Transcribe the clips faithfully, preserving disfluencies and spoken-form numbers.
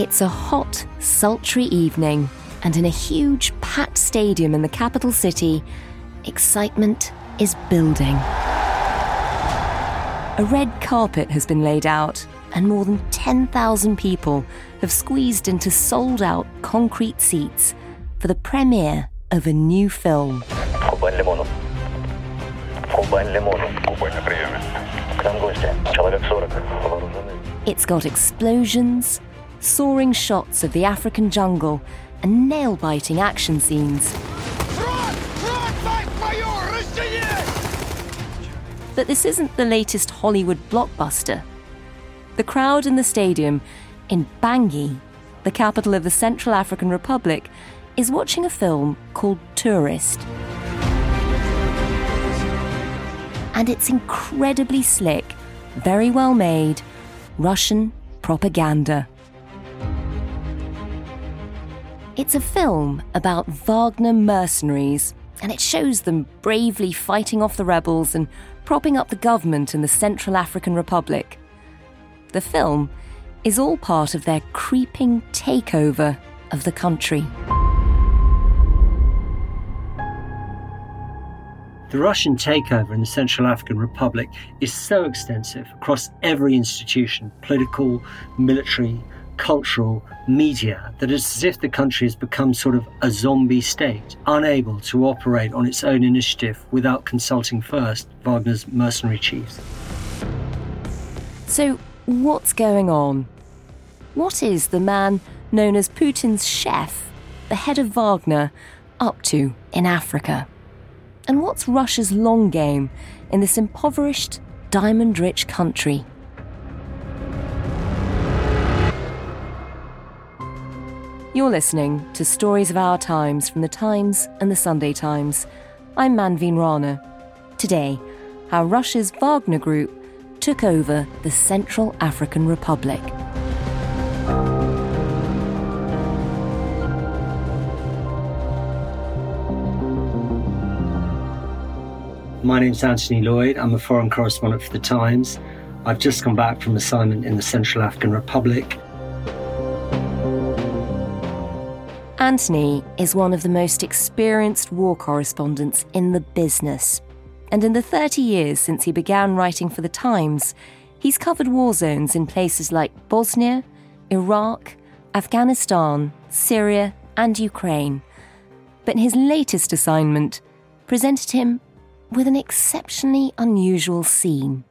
It's a hot, sultry evening, and in a huge, packed stadium in the capital city, excitement is building. A red carpet has been laid out, and more than ten thousand people have squeezed into sold-out concrete seats for the premiere of a new film. It's got explosions, soaring shots of the African jungle, and nail-biting action scenes. But this isn't the latest Hollywood blockbuster. The crowd in the stadium in Bangui, the capital of the Central African Republic, is watching a film called Tourist. And it's incredibly slick, very well made, Russian propaganda. It's a film about Wagner mercenaries, and it shows them bravely fighting off the rebels and propping up the government in the Central African Republic. The film is all part of their creeping takeover of the country. The Russian takeover in the Central African Republic is so extensive across every institution, political, military, cultural, media, that it's as if the country has become sort of a zombie state, unable to operate on its own initiative without consulting first Wagner's mercenary chiefs. So what's going on? What is the man known as Putin's chef, the head of Wagner, up to in Africa? And what's Russia's long game in this impoverished, diamond-rich country? You're listening to Stories of Our Times from The Times and The Sunday Times. I'm Manveen Rana. Today, how Russia's Wagner Group took over the Central African Republic. My name's Anthony Loyd. I'm a foreign correspondent for The Times. I've just come back from assignment in the Central African Republic. Anthony is one of the most experienced war correspondents in the business. And in the thirty years since he began writing for The Times, he's covered war zones in places like Bosnia, Iraq, Afghanistan, Syria, and Ukraine. But his latest assignment presented him with an exceptionally unusual scene.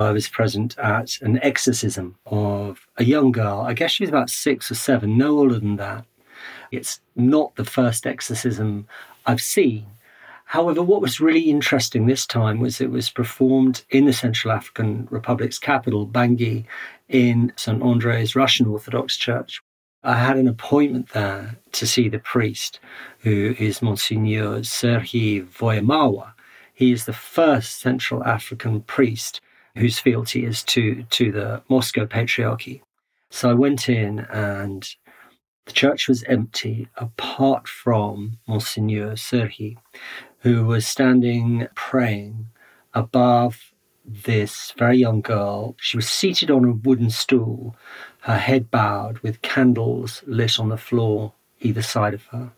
I was present at an exorcism of a young girl. I guess she was about six or seven, no older than that. It's not the first exorcism I've seen. However, what was really interesting this time was it was performed in the Central African Republic's capital, Bangui, in Saint Andre's Russian Orthodox Church. I had an appointment there to see the priest, who is Monsignor Sergiy Voyemawa. He is the first Central African priest whose fealty is to, to the Moscow Patriarchy. So I went in and the church was empty apart from Monsignor Sergiy, who was standing praying above this very young girl. She was seated on a wooden stool, her head bowed, with candles lit on the floor either side of her.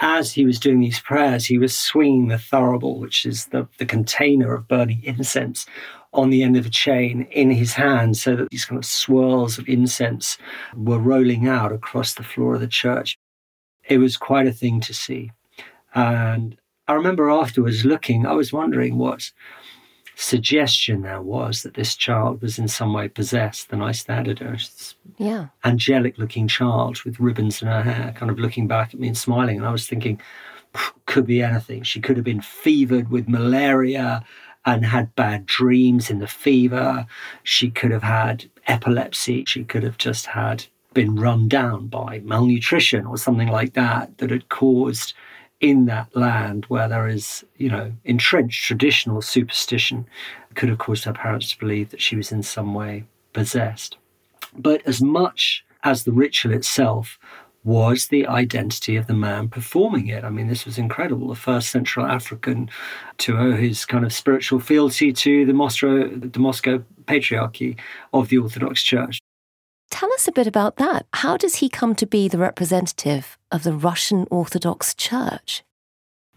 As he was doing these prayers, he was swinging the thurible, which is the, the container of burning incense, on the end of a chain in his hand, so that these kind of swirls of incense were rolling out across the floor of the church. It was quite a thing to see. And I remember afterwards looking, I was wondering what suggestion there was that this child was in some way possessed. And I stared at her. This yeah. angelic-looking child with ribbons in her hair, kind of looking back at me and smiling. And I was thinking, could be anything. She could have been fevered with malaria and had bad dreams in the fever. She could have had epilepsy. She could have just had been run down by malnutrition or something like that that had caused, in that land where there is, you know, entrenched traditional superstition, could have caused her parents to believe that she was in some way possessed. But as much as the ritual itself was the identity of the man performing it. I mean, this was incredible. The first Central African to owe his kind of spiritual fealty to the Moscow, the Moscow Patriarchy of the Orthodox Church. Tell us a bit about that. How does he come to be the representative of the Russian Orthodox Church?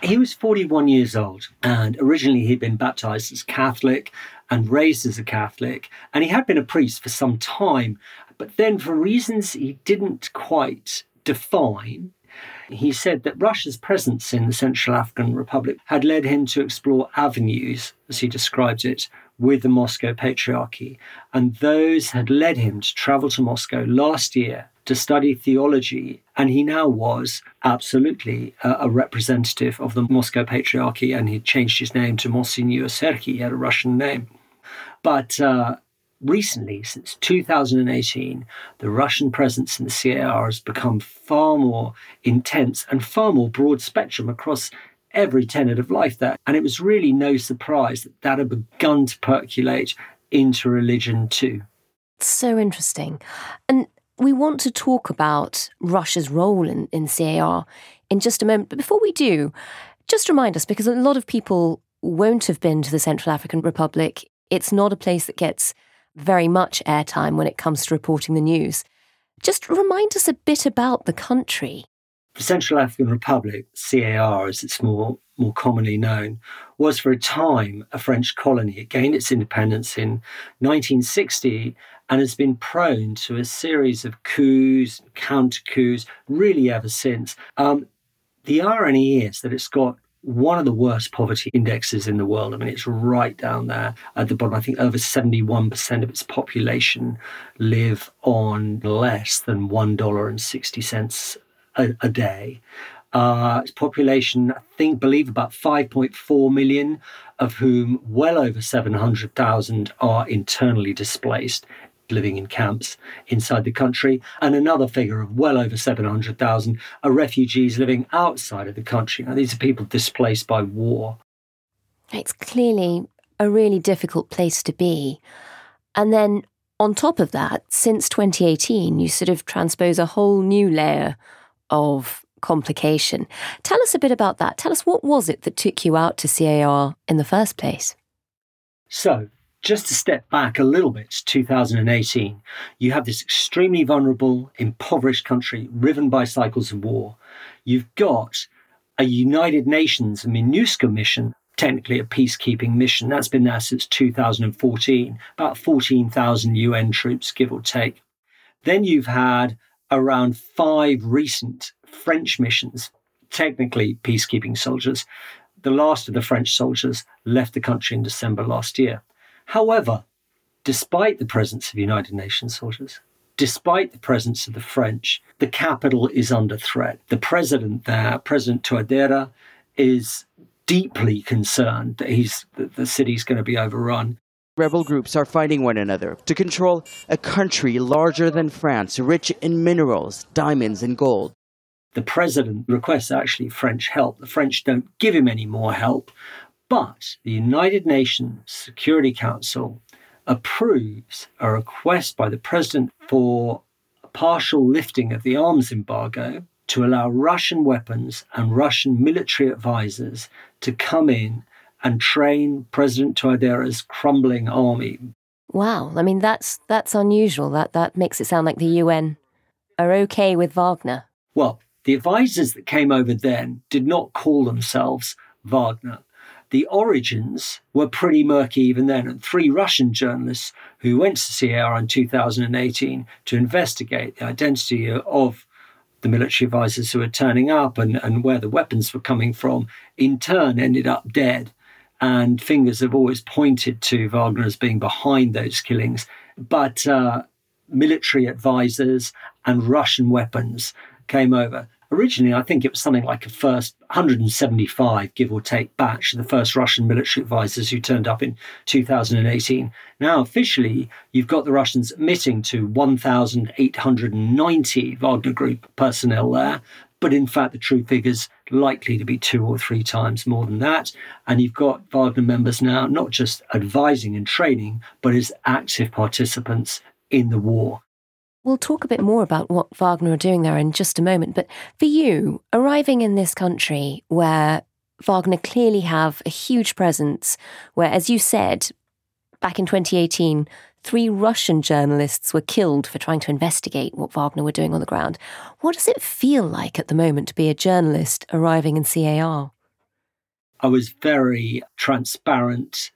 He was forty-one years old, and originally he'd been baptized as Catholic and raised as a Catholic, and he had been a priest for some time. But then, for reasons he didn't quite define, he said that Russia's presence in the Central African Republic had led him to explore avenues, as he described it, with the Moscow Patriarchy. And those had led him to travel to Moscow last year to study theology. And he now was absolutely a, a representative of the Moscow Patriarchy. And he changed his name to Monsignor Sergiy. He had a Russian name. But uh, recently, since two thousand eighteen, the Russian presence in the C A R has become far more intense and far more broad spectrum across every tenet of life there. And it was really no surprise that that had begun to percolate into religion too. So interesting. And we want to talk about Russia's role in, in C A R in just a moment. But before we do, just remind us, because a lot of people won't have been to the Central African Republic. It's not a place that gets very much airtime when it comes to reporting the news. Just remind us a bit about the country. The Central African Republic, C A R as it's more, more commonly known, was for a time a French colony. It gained its independence in nineteen sixty and has been prone to a series of coups, counter-coups, really ever since. Um, the irony is that it's got one of the worst poverty indexes in the world. I mean, it's right down there at the bottom. I think over seventy-one percent of its population live on less than one dollar and sixty cents a, a day. Uh, its population, I think, believe about five point four million, of whom well over seven hundred thousand are internally displaced, living in camps inside the country, and another figure of well over seven hundred thousand are refugees living outside of the country. Now, these are people displaced by war. It's clearly a really difficult place to be. And then on top of that, since twenty eighteen, you sort of transpose a whole new layer of complication. Tell us a bit about that. Tell us, what was it that took you out to C A R in the first place? So, just to step back a little bit to two thousand eighteen, you have this extremely vulnerable, impoverished country riven by cycles of war. You've got a United Nations MINUSCA mission, technically a peacekeeping mission. That's been there since two thousand fourteen, about fourteen thousand U N troops, give or take. Then you've had around five recent French missions, technically peacekeeping soldiers. The last of the French soldiers left the country in December last year. However, despite the presence of United Nations soldiers, despite the presence of the French, the capital is under threat. The president there, President Touadéra, is deeply concerned that he's that the city's going to be overrun. Rebel groups are fighting one another to control a country larger than France, rich in minerals, diamonds and gold. The president requests actually French help. The French don't give him any more help. But the United Nations Security Council approves a request by the president for a partial lifting of the arms embargo to allow Russian weapons and Russian military advisors to come in and train President Touadéra's crumbling army. Wow, I mean, that's that's unusual. That, that makes it sound like the U N are okay with Wagner. Well, the advisors that came over then did not call themselves Wagner. The origins were pretty murky even then, and three Russian journalists who went to C A R in two thousand eighteen to investigate the identity of the military advisors who were turning up and, and where the weapons were coming from, in turn ended up dead. And fingers have always pointed to Wagner as being behind those killings. But uh, military advisors and Russian weapons came over. Originally, I think it was something like a first one hundred seventy-five, give or take, batch of the first Russian military advisors who turned up in two thousand eighteen. Now, officially, you've got the Russians admitting to one thousand eight hundred ninety Wagner Group personnel there. But in fact, the true figure's likely to be two or three times more than that. And you've got Wagner members now not just advising and training, but as active participants in the war. We'll talk a bit more about what Wagner are doing there in just a moment. But for you, arriving in this country where Wagner clearly have a huge presence, where, as you said, Back in twenty eighteen, three Russian journalists were killed for trying to investigate what Wagner were doing on the ground. What does it feel like at the moment to be a journalist arriving in C A R? I was very transparent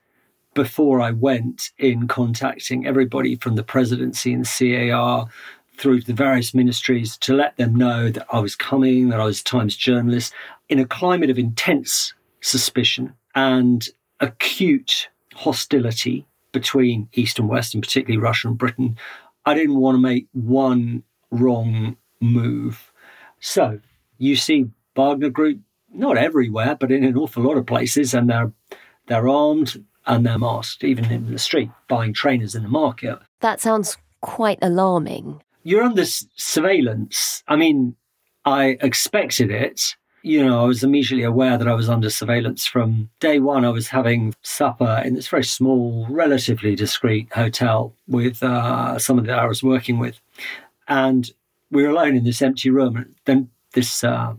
before I went in contacting everybody from the presidency and C A R through the various ministries to let them know that I was coming, that I was a Times journalist, in a climate of intense suspicion and acute hostility between East and West, and particularly Russia and Britain. I didn't want to make one wrong move. So you see Wagner Group, not everywhere, but in an awful lot of places, and they're they're armed and they're masked, even in the street, buying trainers in the market. That sounds quite alarming. You're under s- surveillance. I mean, I expected it. You know, I was immediately aware that I was under surveillance from day one. I was having supper in this very small, relatively discreet hotel with uh, someone that I was working with. And we were alone in this empty room. And then this uh,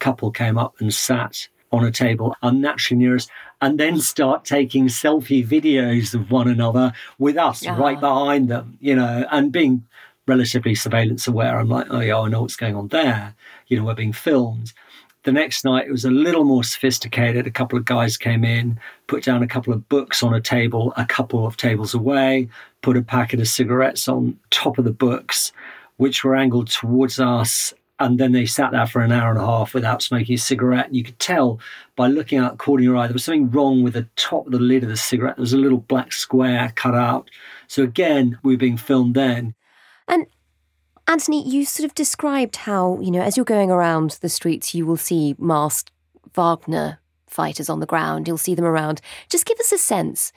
couple came up and sat on a table unnaturally near us and then start taking selfie videos of one another with us yeah. right behind them, you know, and being relatively surveillance aware. I'm like, oh, yeah, I know what's going on there. You know, we're being filmed. The next night, it was a little more sophisticated. A couple of guys came in, put down a couple of books on a table, a couple of tables away, put a packet of cigarettes on top of the books, which were angled towards us. And then they sat there for an hour and a half without smoking a cigarette. And you could tell by looking out, corner of your eye, there was something wrong with the top of the lid of the cigarette. There was a little black square cut out. So again, we were being filmed then. And Anthony, you sort of described how, you know, as you're going around the streets, you will see masked Wagner fighters on the ground. You'll see them around. Just give us a sense,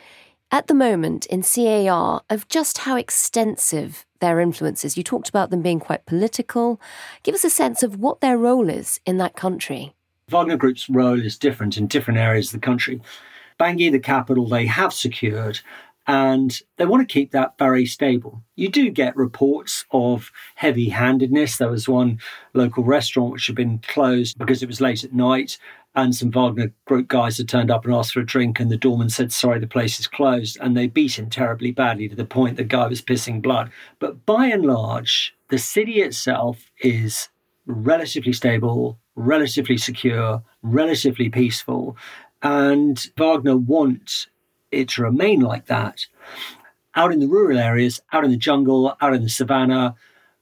at the moment in C A R, of just how extensive their influence is. You talked about them being quite political. Give us a sense of what their role is in that country. Wagner Group's role is different in different areas of the country. Bangui, the capital, they have secured, and they want to keep that very stable. You do get reports of heavy-handedness. There was one local restaurant which had been closed because it was late at night, and some Wagner Group guys had turned up and asked for a drink, and the doorman said, sorry, the place is closed, and they beat him terribly badly to the point the guy was pissing blood. But by and large, the city itself is relatively stable, relatively secure, relatively peaceful, and Wagner wants it to remain like that. Out in the rural areas, out in the jungle, out in the savannah,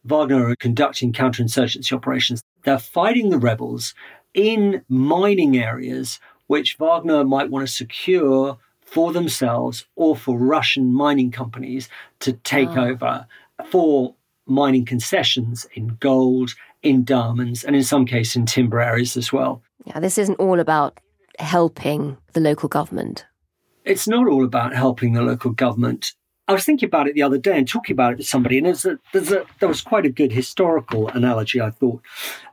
Wagner are conducting counterinsurgency operations. They're fighting the rebels in mining areas, which Wagner might want to secure for themselves or for Russian mining companies to take oh. over for mining concessions in gold, in diamonds, and in some cases in timber areas as well. Yeah, this isn't all about helping the local government. It's not all about helping the local government. I was thinking about it the other day and talking about it with somebody, and there's a, there's a, there was quite a good historical analogy, I thought,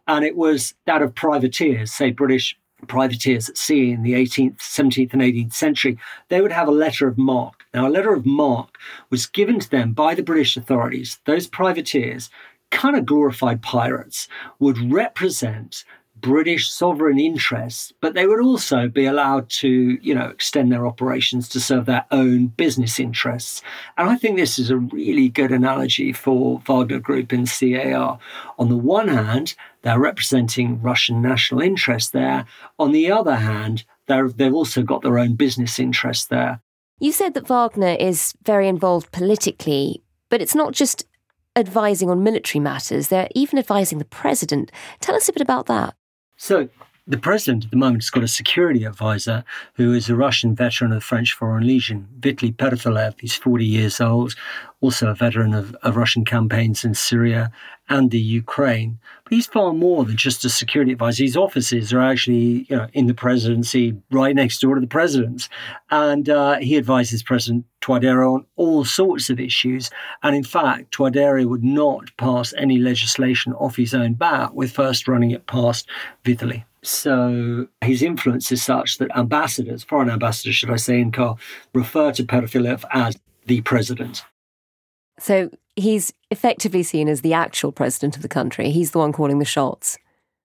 and it was that of privateers, say British privateers at sea in the eighteenth, seventeenth and eighteenth century. They would have a letter of marque. Now, a letter of marque was given to them by the British authorities. Those privateers, kind of glorified pirates, would represent British sovereign interests, but they would also be allowed to, you know, extend their operations to serve their own business interests. And I think this is a really good analogy for Wagner Group in C A R. On the one hand, they're representing Russian national interests there. On the other hand, they've also got their own business interests there. You said that Wagner is very involved politically, but it's not just advising on military matters. They're even advising the president. Tell us a bit about that. So the president at the moment has got a security advisor who is a Russian veteran of the French Foreign Legion, Vitaly Pertolev. He's forty years old, also a veteran of, of Russian campaigns in Syria and the Ukraine. But he's far more than just a security advisor. His offices are actually, you know, in the presidency, right next door to the president's. And uh, he advises President Touadéra on all sorts of issues. And in fact, Touadéra would not pass any legislation off his own bat, with first running it past Vitaly. So his influence is such that ambassadors, foreign ambassadors, should I say, in C A R, refer to Pertolev as the president. So he's effectively seen as the actual president of the country. He's the one calling the shots.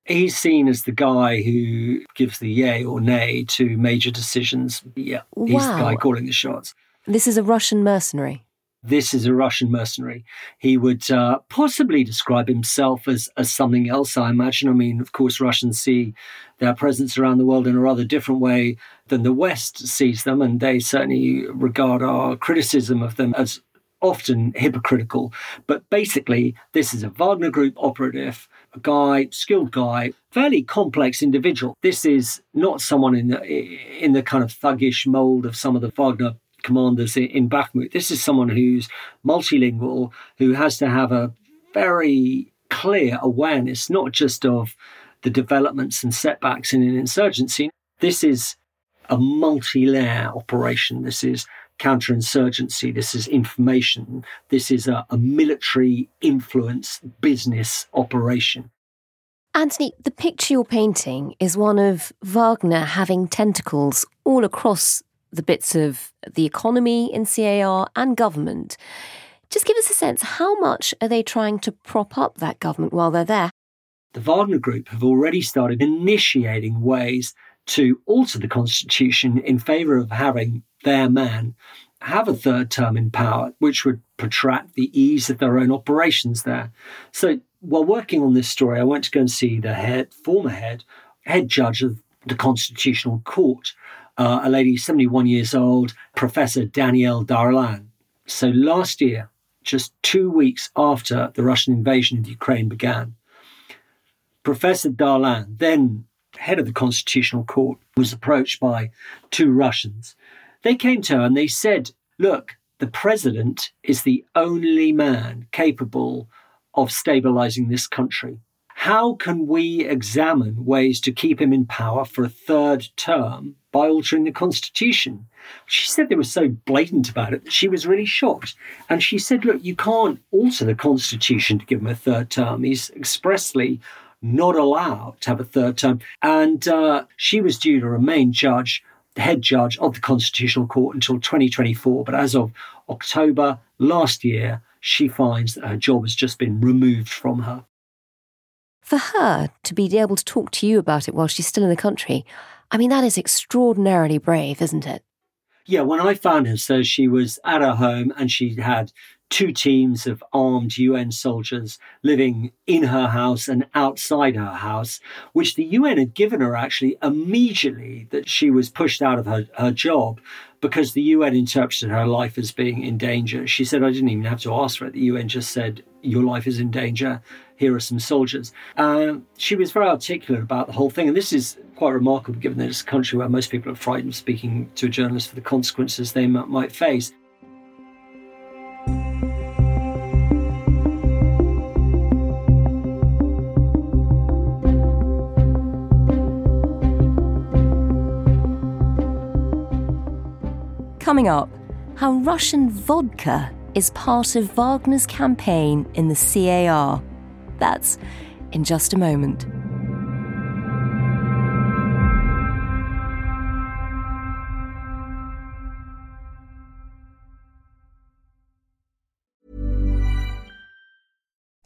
He's seen as the guy who gives the yay or nay to major decisions. Yeah, he's wow. the guy calling the shots. This is a Russian mercenary. This is a Russian mercenary. He would uh, possibly describe himself as, as something else, I imagine. I mean, of course, Russians see their presence around the world in a rather different way than the West sees them, and they certainly regard our criticism of them as often hypocritical. But basically, this is a Wagner Group operative, a guy, skilled guy, fairly complex individual. This is not someone in the, in the kind of thuggish mold of some of the Wagner commanders in Bakhmut. This is someone who's multilingual, who has to have a very clear awareness, not just of the developments and setbacks in an insurgency. This is a multi-layer operation. This is counterinsurgency. This is information. This is a, a military influence business operation. Anthony, the picture you're painting is one of Wagner having tentacles all across the bits of the economy in C A R and government. Just give us a sense, how much are they trying to prop up that government while they're there? The Wagner Group have already started initiating ways to alter the constitution in favour of having their man have a third term in power, which would protract the ease of their own operations there. So while working on this story, I went to go and see the head, former head, head judge of the Constitutional Court, Uh, a lady seventy-one years old, Professor Danielle Darlan. So last year, just two weeks after the Russian invasion of Ukraine began, Professor Darlan, then head of the Constitutional Court, was approached by two Russians. They came to her and they said, look, the president is the only man capable of stabilizing this country. How can we examine ways to keep him in power for a third term by altering the constitution? She said they were so blatant about it that she was really shocked. And she said, look, you can't alter the constitution to give him a third term. He's expressly not allowed to have a third term. And uh, she was due to remain judge, the head judge of the Constitutional Court until twenty twenty-four. But as of October last year, she finds that her job has just been removed from her. For her to be able to talk to you about it while she's still in the country, I mean, that is extraordinarily brave, isn't it? Yeah, when I found her, so she was at her home and she had two teams of armed U N soldiers living in her house and outside her house, which the U N had given her actually immediately that she was pushed out of her, her job because the U N interpreted her life as being in danger. She said, I didn't even have to ask for it. The U N just said, your life is in danger. Here are some soldiers. Uh, she was very articulate about the whole thing. And this is quite remarkable, given that it's a country where most people are frightened of speaking to a journalist for the consequences they m- might face. Coming up, how Russian vodka is part of Wagner's campaign in the C A R. That's in just a moment.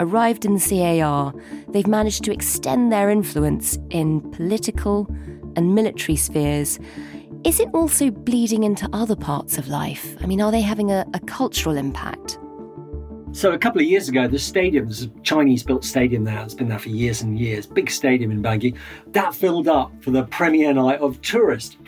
arrived in the C A R, they've managed to extend their influence in political and military spheres. Is it also bleeding into other parts of life? I mean, are they having a, a cultural impact? So a couple of years ago, the stadium, there's a Chinese-built stadium there, it's been there for years and years, big stadium in Bangui, that filled up for the premiere night of Tourist.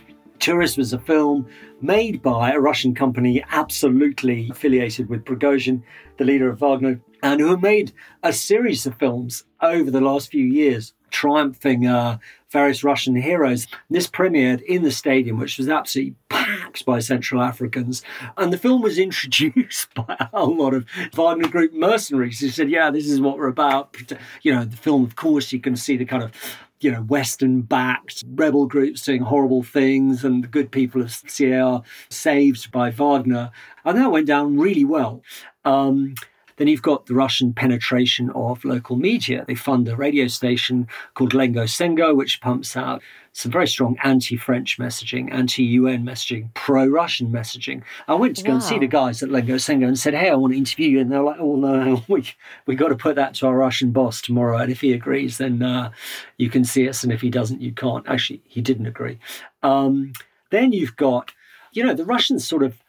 Tourist was a film made by a Russian company absolutely affiliated with Prigozhin, the leader of Wagner, and who made a series of films over the last few years triumphing uh, various Russian heroes. This premiered in the stadium, which was absolutely packed by Central Africans. And the film was introduced by a whole lot of Wagner Group mercenaries who said, yeah, this is what we're about. You know, the film, of course, you can see the kind of, you know, Western-backed rebel groups doing horrible things and the good people of C A R saved by Wagner. And that went down really well. Um, then you've got the Russian penetration of local media. They fund a radio station called Lengo Sengo, which pumps out some very strong anti-French messaging, anti-U N messaging, pro-Russian messaging. I went to go wow. and see the guys at Lengo Sengo and said, hey, I want to interview you. And they're like, oh, no, we we got to put that to our Russian boss tomorrow. And if he agrees, then uh, you can see us. And if he doesn't, you can't. Actually, he didn't agree. Um, then you've got, you know, the Russian sort of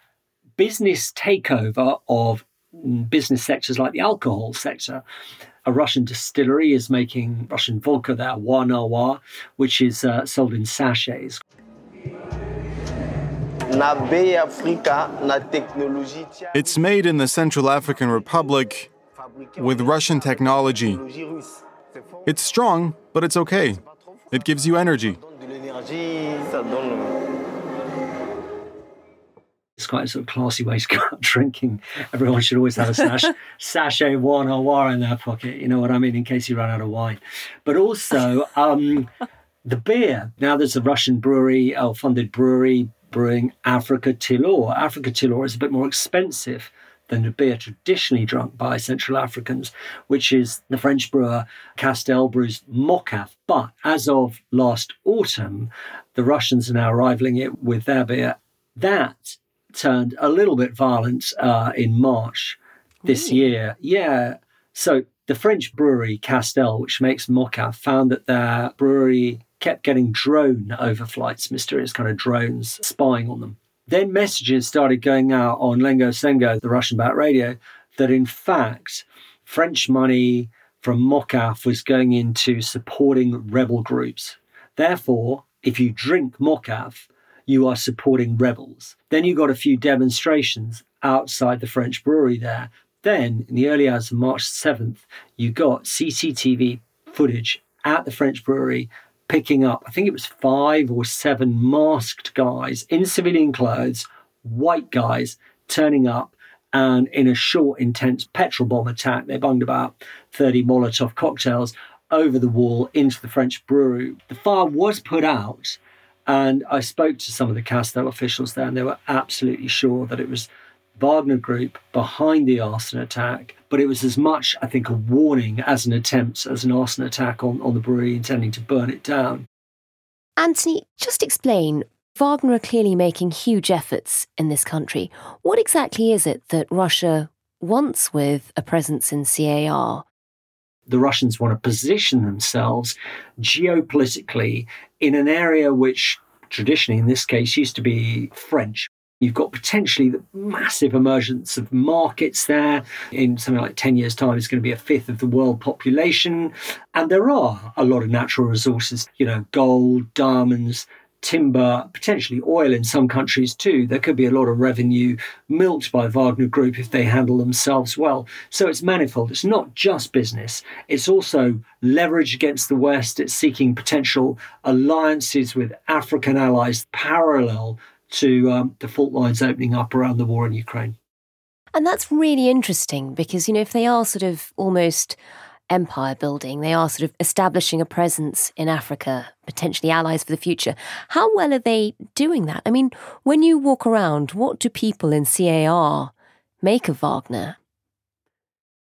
business takeover of business sectors like the alcohol sector. A Russian distillery is making Russian vodka there, Wanawa, which is uh, sold in sachets. It's made in the Central African Republic with Russian technology. It's strong, but it's okay. It gives you energy. It's quite a sort of classy way to go out drinking. Everyone should always have a sash, sachet Wanawa in their pocket, you know what I mean, in case you run out of wine. But also um, the beer. Now there's a Russian brewery, a funded brewery, brewing Afrika Tiolore. Afrika Tiolore is a bit more expensive than the beer traditionally drunk by Central Africans, which is the French brewer Castel brews Mocaf. But as of last autumn, the Russians are now rivaling it with their beer. That turned a little bit violent uh, in March this Ooh. year. Yeah. So the French brewery Castel, which makes Mocaf, found that their brewery kept getting drone overflights, mysterious kind of drones spying on them. Then messages started going out on Lengo Sengo, the Russian-backed radio, that in fact French money from Mocaf was going into supporting rebel groups. Therefore, if you drink Mocaf, you are supporting rebels. Then you got a few demonstrations outside the French brewery there. Then, in the early hours of March seventh, you got C C T V footage at the French brewery picking up, I think it was five or seven masked guys in civilian clothes, white guys, turning up, and in a short, intense petrol bomb attack, they bunged about thirty Molotov cocktails over the wall into the French brewery. The fire was put out, and I spoke to some of the Castel officials there, and they were absolutely sure that it was Wagner Group behind the arson attack. But it was as much, I think, a warning as an attempt, as an arson attack on, on the brewery, intending to burn it down. Anthony, just explain. Wagner are clearly making huge efforts in this country. What exactly is it that Russia wants with a presence in C A R? The Russians want to position themselves geopolitically in an area which traditionally, in this case, used to be French. You've got potentially the massive emergence of markets there. In something like ten years' time, it's going to be a fifth of the world population. And there are a lot of natural resources, you know, gold, diamonds, timber, potentially oil in some countries too. There could be a lot of revenue milked by Wagner Group if they handle themselves well. So it's manifold. It's not just business. It's also leverage against the West. It's seeking potential alliances with African allies parallel to um, the fault lines opening up around the war in Ukraine. And that's really interesting because, you know, if they are sort of almost empire building, they are sort of establishing a presence in Africa, potentially allies for the future. How well are they doing that? I mean, when you walk around, what do people in C A R make of Wagner?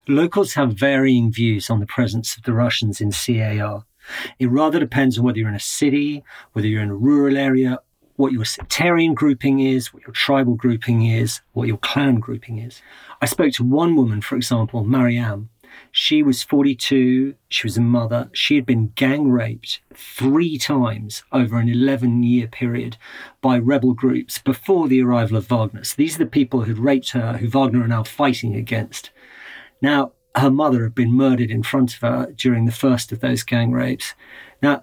Locals have varying views on the presence of the Russians in C A R. It rather depends on whether you're in a city, whether you're in a rural area, what your sectarian grouping is, what your tribal grouping is, what your clan grouping is. I spoke to one woman, for example, Mariam. She was forty-two, she was a mother. She had been gang raped three times over an eleven-year period by rebel groups before the arrival of Wagner. So these are the people who'd raped her, who Wagner are now fighting against. Now, her mother had been murdered in front of her during the first of those gang rapes. Now,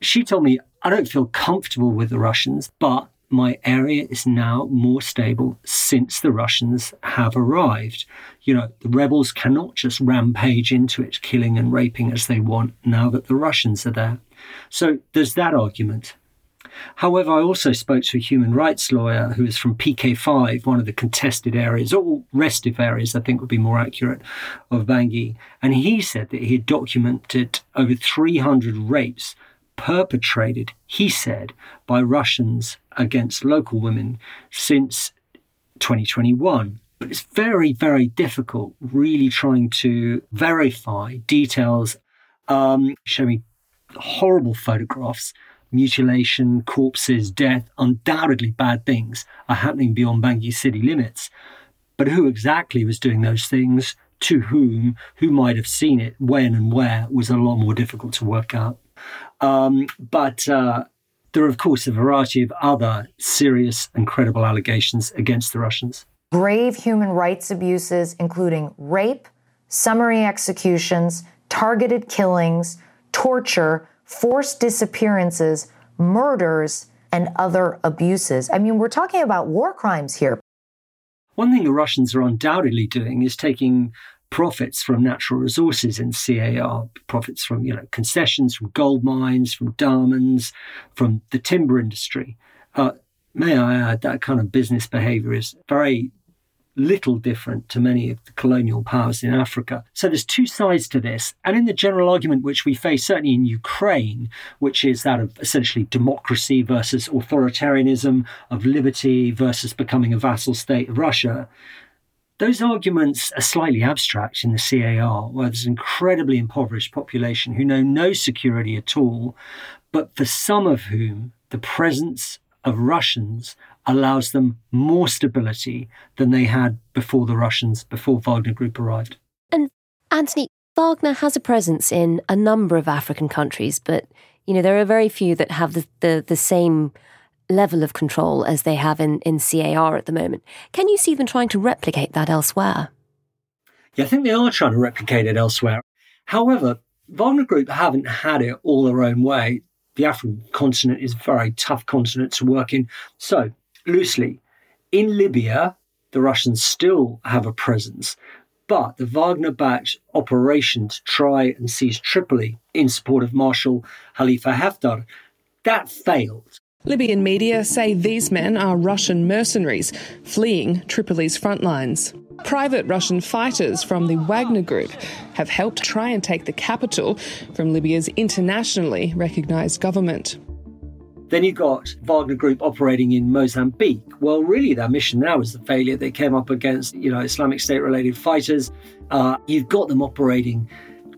she told me, I don't feel comfortable with the Russians, but my area is now more stable since the Russians have arrived. You know, the rebels cannot just rampage into it, killing and raping as they want now that the Russians are there. So there's that argument. However, I also spoke to a human rights lawyer who is from P K five, one of the contested areas, or restive areas, I think would be more accurate, of Bangui. And he said that he had documented over three hundred rapes perpetrated, he said, by Russians against local women since twenty twenty-one. But it's very, very difficult really trying to verify details, um, showing horrible photographs. Mutilation, corpses, death, undoubtedly bad things are happening beyond Bangui city limits. But who exactly was doing those things, to whom, who might have seen it, when and where, was a lot more difficult to work out. Um, but uh, there are, of course, a variety of other serious and credible allegations against the Russians. Grave human rights abuses, including rape, summary executions, targeted killings, torture, forced disappearances, murders, and other abuses. I mean, we're talking about war crimes here. One thing the Russians are undoubtedly doing is taking profits from natural resources in C A R, profits from, you know, concessions, from gold mines, from diamonds, from the timber industry. Uh, may I add, that kind of business behavior is very little different to many of the colonial powers in Africa. So there's two sides to this. And in the general argument which we face, certainly in Ukraine, which is that of essentially democracy versus authoritarianism, of liberty versus becoming a vassal state of Russia, those arguments are slightly abstract in the C A R, where there's an incredibly impoverished population who know no security at all, but for some of whom the presence of Russians allows them more stability than they had before the Russians, before Wagner Group arrived. And Anthony, Wagner has a presence in a number of African countries, but you know there are very few that have the, the, the same level of control as they have in, in C A R at the moment. Can you see them trying to replicate that elsewhere? Yeah, I think they are trying to replicate it elsewhere. However, Wagner Group haven't had it all their own way. The African continent is a very tough continent to work in. So, loosely, in Libya, the Russians still have a presence, but the Wagner-backed operation to try and seize Tripoli in support of Marshal Khalifa Haftar, that failed. Libyan media say these men are Russian mercenaries fleeing Tripoli's front lines. Private Russian fighters from the Wagner Group have helped try and take the capital from Libya's internationally recognised government. Then you've got Wagner Group operating in Mozambique. Well, really, their mission now is the failure. They came up against, you know, Islamic State-related fighters. Uh, you've got them operating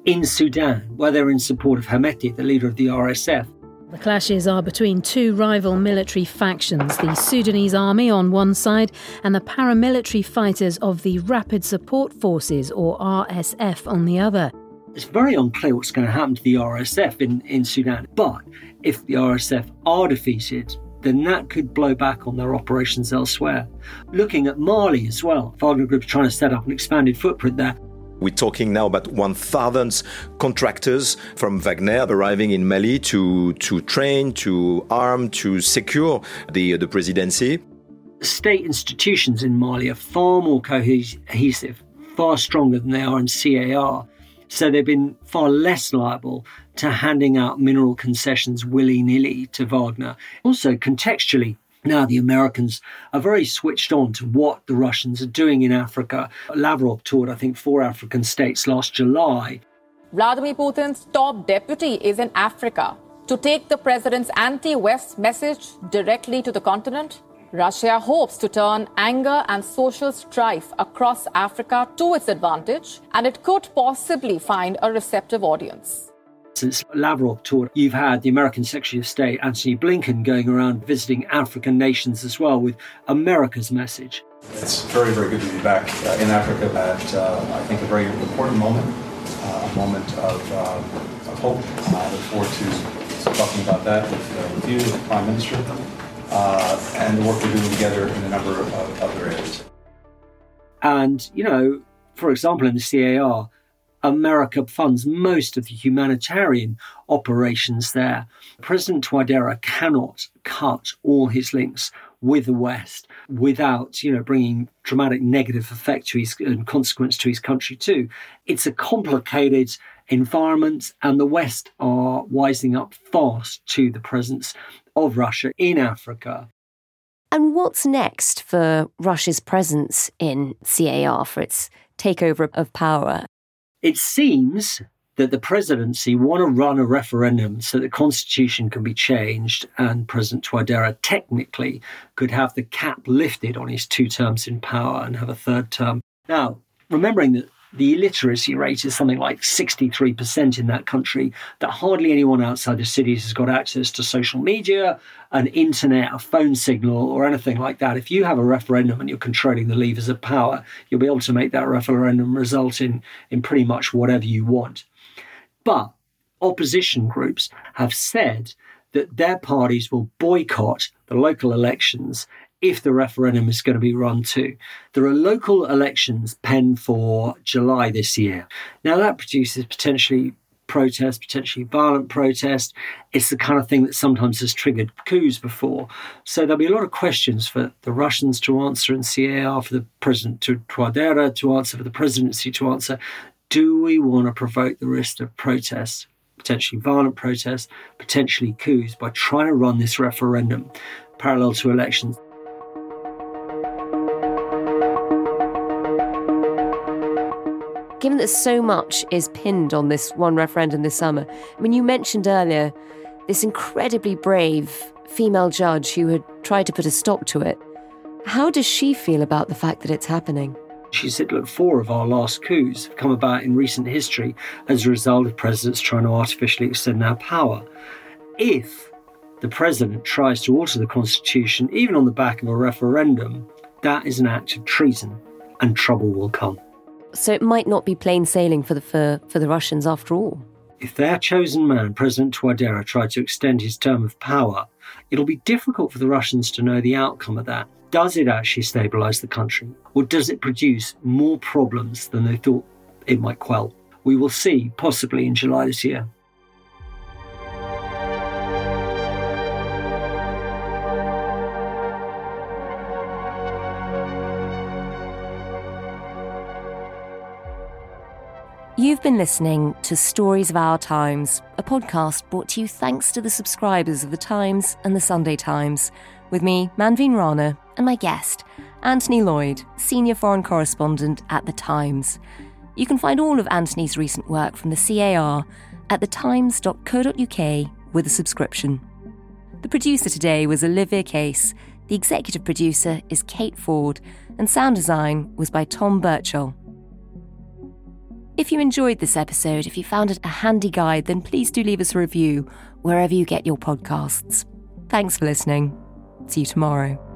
in Sudan, where they're in support of Hemeti, the leader of the R S F. The clashes are between two rival military factions, the Sudanese army on one side and the paramilitary fighters of the Rapid Support Forces, or R S F, on the other. It's very unclear what's going to happen to the R S F in, in Sudan. But if the R S F are defeated, then that could blow back on their operations elsewhere. Looking at Mali as well, Wagner Group's trying to set up an expanded footprint there. We're talking now about one thousand contractors from Wagner arriving in Mali to, to train, to arm, to secure the, the presidency. State institutions in Mali are far more cohesive, far stronger than they are in C A R. So they've been far less liable to handing out mineral concessions willy-nilly to Wagner. Also, contextually, now the Americans are very switched on to what the Russians are doing in Africa. Lavrov toured, I think, four African states last July. Vladimir Putin's top deputy is in Africa. To take the president's anti-West message directly to the continent, Russia hopes to turn anger and social strife across Africa to its advantage, and it could possibly find a receptive audience. Since Lavrov toured, you've had the American Secretary of State, Anthony Blinken, going around visiting African nations as well with America's message. It's very, very good to be back uh, in Africa at, uh, I think, a very important moment, uh, a moment of, uh, of hope. I look forward to talking about that with, uh, with you, the Prime Minister. Uh, and the work we're doing together in a number of other areas. And, you know, for example, in the C A R, America funds most of the humanitarian operations there. President Touadéra cannot cut all his links with the West without, you know, bringing dramatic negative effect to his, and consequence to his country too. It's a complicated environment, and the West are wising up fast to the presence of Russia in Africa. And what's next for Russia's presence in C A R, for its takeover of power? It seems that the presidency want to run a referendum so the constitution can be changed, and President Touadéra technically could have the cap lifted on his two terms in power and have a third term. Now, remembering that the illiteracy rate is something like sixty-three percent in that country, that hardly anyone outside the cities has got access to social media, an internet, a phone signal, or anything like that. If you have a referendum and you're controlling the levers of power, you'll be able to make that referendum result in, in pretty much whatever you want. But opposition groups have said that their parties will boycott the local elections if the referendum is going to be run too. There are local elections penned for July this year. Now, that produces potentially protest, potentially violent protest. It's the kind of thing that sometimes has triggered coups before. So there'll be a lot of questions for the Russians to answer in C A R, for the president to Touadéra to answer, for the presidency to answer. Do we want to provoke the risk of protests, potentially violent protests, potentially coups, by trying to run this referendum parallel to elections? Given that so much is pinned on this one referendum this summer, I mean, you mentioned earlier this incredibly brave female judge who had tried to put a stop to it. How does she feel about the fact that it's happening? She said, look, four of our last coups have come about in recent history as a result of presidents trying to artificially extend their power. If the president tries to alter the constitution, even on the back of a referendum, that is an act of treason, and trouble will come. So it might not be plain sailing for the, for, for the Russians after all. If their chosen man, President Touadéra, tried to extend his term of power, it'll be difficult for the Russians to know the outcome of that. Does it actually stabilise the country? Or does it produce more problems than they thought it might quell? We will see, possibly in July this year. You've been listening to Stories of Our Times, a podcast brought to you thanks to the subscribers of The Times and The Sunday Times, with me, Manveen Rana, and my guest, Anthony Loyd, Senior Foreign Correspondent at The Times. You can find all of Anthony's recent work from the C A R at the times dot co dot u k with a subscription. The producer today was Olivia Case, the executive producer is Kate Ford, and sound design was by Tom Birchall. If you enjoyed this episode, if you found it a handy guide, then please do leave us a review wherever you get your podcasts. Thanks for listening. See you tomorrow.